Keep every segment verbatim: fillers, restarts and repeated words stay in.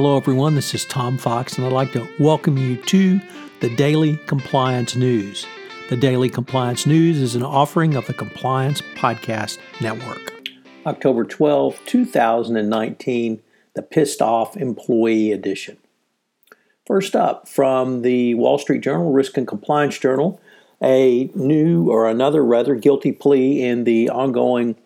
Hello, everyone. This is Tom Fox, and I'd like to welcome you to the Daily Compliance News. The Daily Compliance News is an offering of the Compliance Podcast Network. October twelfth, two thousand nineteen, the Pissed Off Employee Edition. First up, from the Wall Street Journal, Risk and Compliance Journal, a new or another rather guilty plea in the ongoing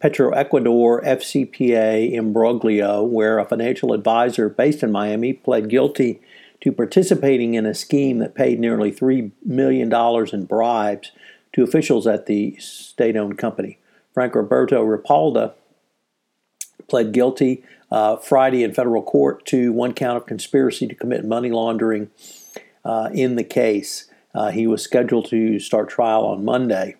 Petro Ecuador F C P A imbroglio, where a financial advisor based in Miami pled guilty to participating in a scheme that paid nearly three million dollars in bribes to officials at the state-owned company. Frank Roberto Ripalda pled guilty uh, Friday in federal court to one count of conspiracy to commit money laundering uh, in the case. Uh, he was scheduled to start trial on Monday,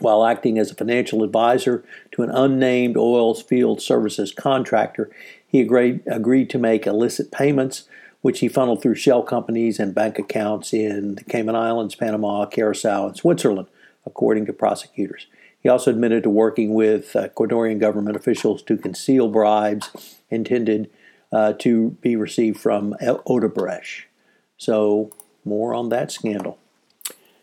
while acting as a financial advisor to an unnamed oil field services contractor. He agreed, agreed to make illicit payments, which he funneled through shell companies and bank accounts in the Cayman Islands, Panama, Curacao, and Switzerland, according to prosecutors. He also admitted to working with Ecuadorian government officials to conceal bribes intended uh, to be received from Odebrecht. So, more on that scandal.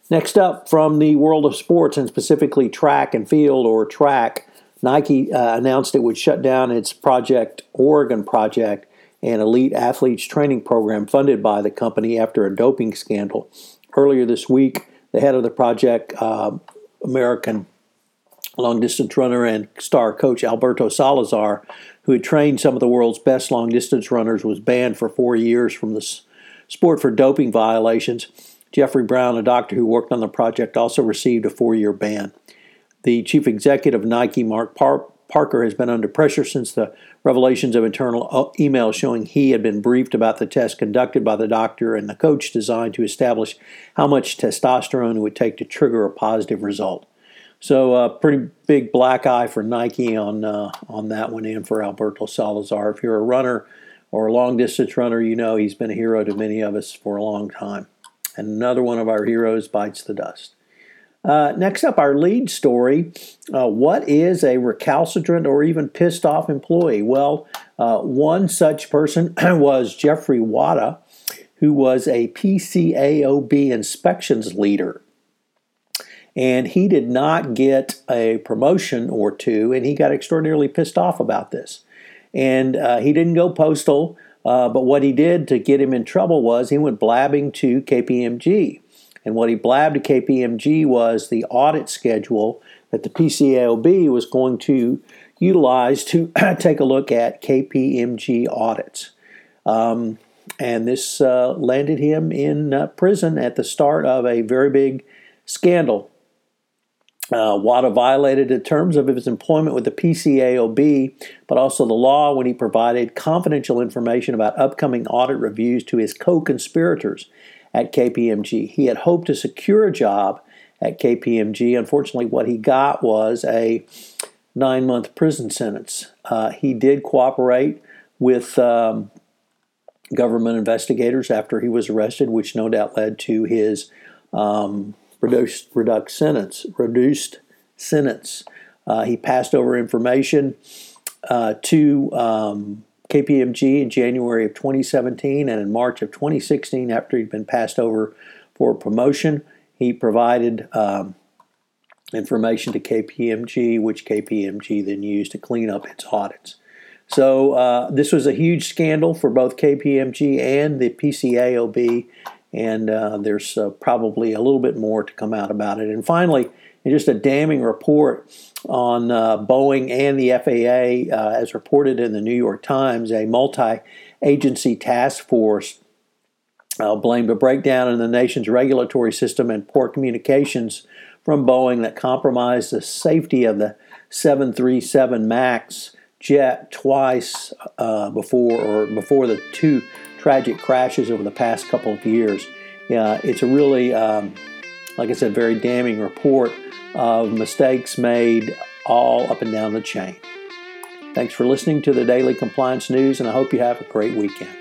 Next up, from the world of sports and specifically track and field or track, Nike uh, announced it would shut down its Project Oregon Project, an elite athletes training program funded by the company after a doping scandal. Earlier this week, the head of the project, uh, American long-distance runner and star coach Alberto Salazar, who had trained some of the world's best long-distance runners, was banned for four years from the sport for doping violations. Jeffrey Brown, a doctor who worked on the project, also received a four-year ban. The chief executive of Nike, Mark Parker, has been under pressure since the revelations of internal emails showing he had been briefed about the test conducted by the doctor and the coach designed to establish how much testosterone it would take to trigger a positive result. So a uh, pretty big black eye for Nike on, uh, on that one and for Alberto Salazar. If you're a runner or a long-distance runner, you know he's been a hero to many of us for a long time. And another one of our heroes bites the dust. Uh, next up, our lead story. Uh, what is a recalcitrant or even pissed off employee? Well, uh, one such person was Jeffrey Wada, who was a P C A O B inspections leader. And he did not get a promotion or two, and he got extraordinarily pissed off about this. And uh, he didn't go postal. Uh, but what he did to get him in trouble was he went blabbing to K P M G. And what he blabbed to K P M G was the audit schedule that the P C A O B was going to utilize to take a look at K P M G audits. Um, and this uh, landed him in uh, prison at the start of a very big scandal. Uh, Wada violated the terms of his employment with the P C A O B, but also the law when he provided confidential information about upcoming audit reviews to his co-conspirators at K P M G. He had hoped to secure a job at K P M G. Unfortunately, what he got was a nine-month prison sentence. Uh, he did cooperate with um, government investigators after he was arrested, which no doubt led to his um Reduced, reduced sentence. Reduced sentence. Uh, he passed over information uh, to um, K P M G in January of twenty seventeen and in March of twenty sixteen, after he'd been passed over for promotion. He provided um, information to K P M G, which K P M G then used to clean up its audits. So uh, this was a huge scandal for both K P M G and the P C A O B. And uh, there's uh, probably a little bit more to come out about it. And finally, just a damning report on uh, Boeing and the F A A, uh, as reported in the New York Times, a multi-agency task force uh, blamed a breakdown in the nation's regulatory system and poor communications from Boeing that compromised the safety of the seven thirty-seven MAX jet twice uh, before or before the two tragic crashes over the past couple of years. Yeah, it's a really, um, like I said, very damning report of mistakes made all up and down the chain. Thanks for listening to the Daily Compliance News, and I hope you have a great weekend.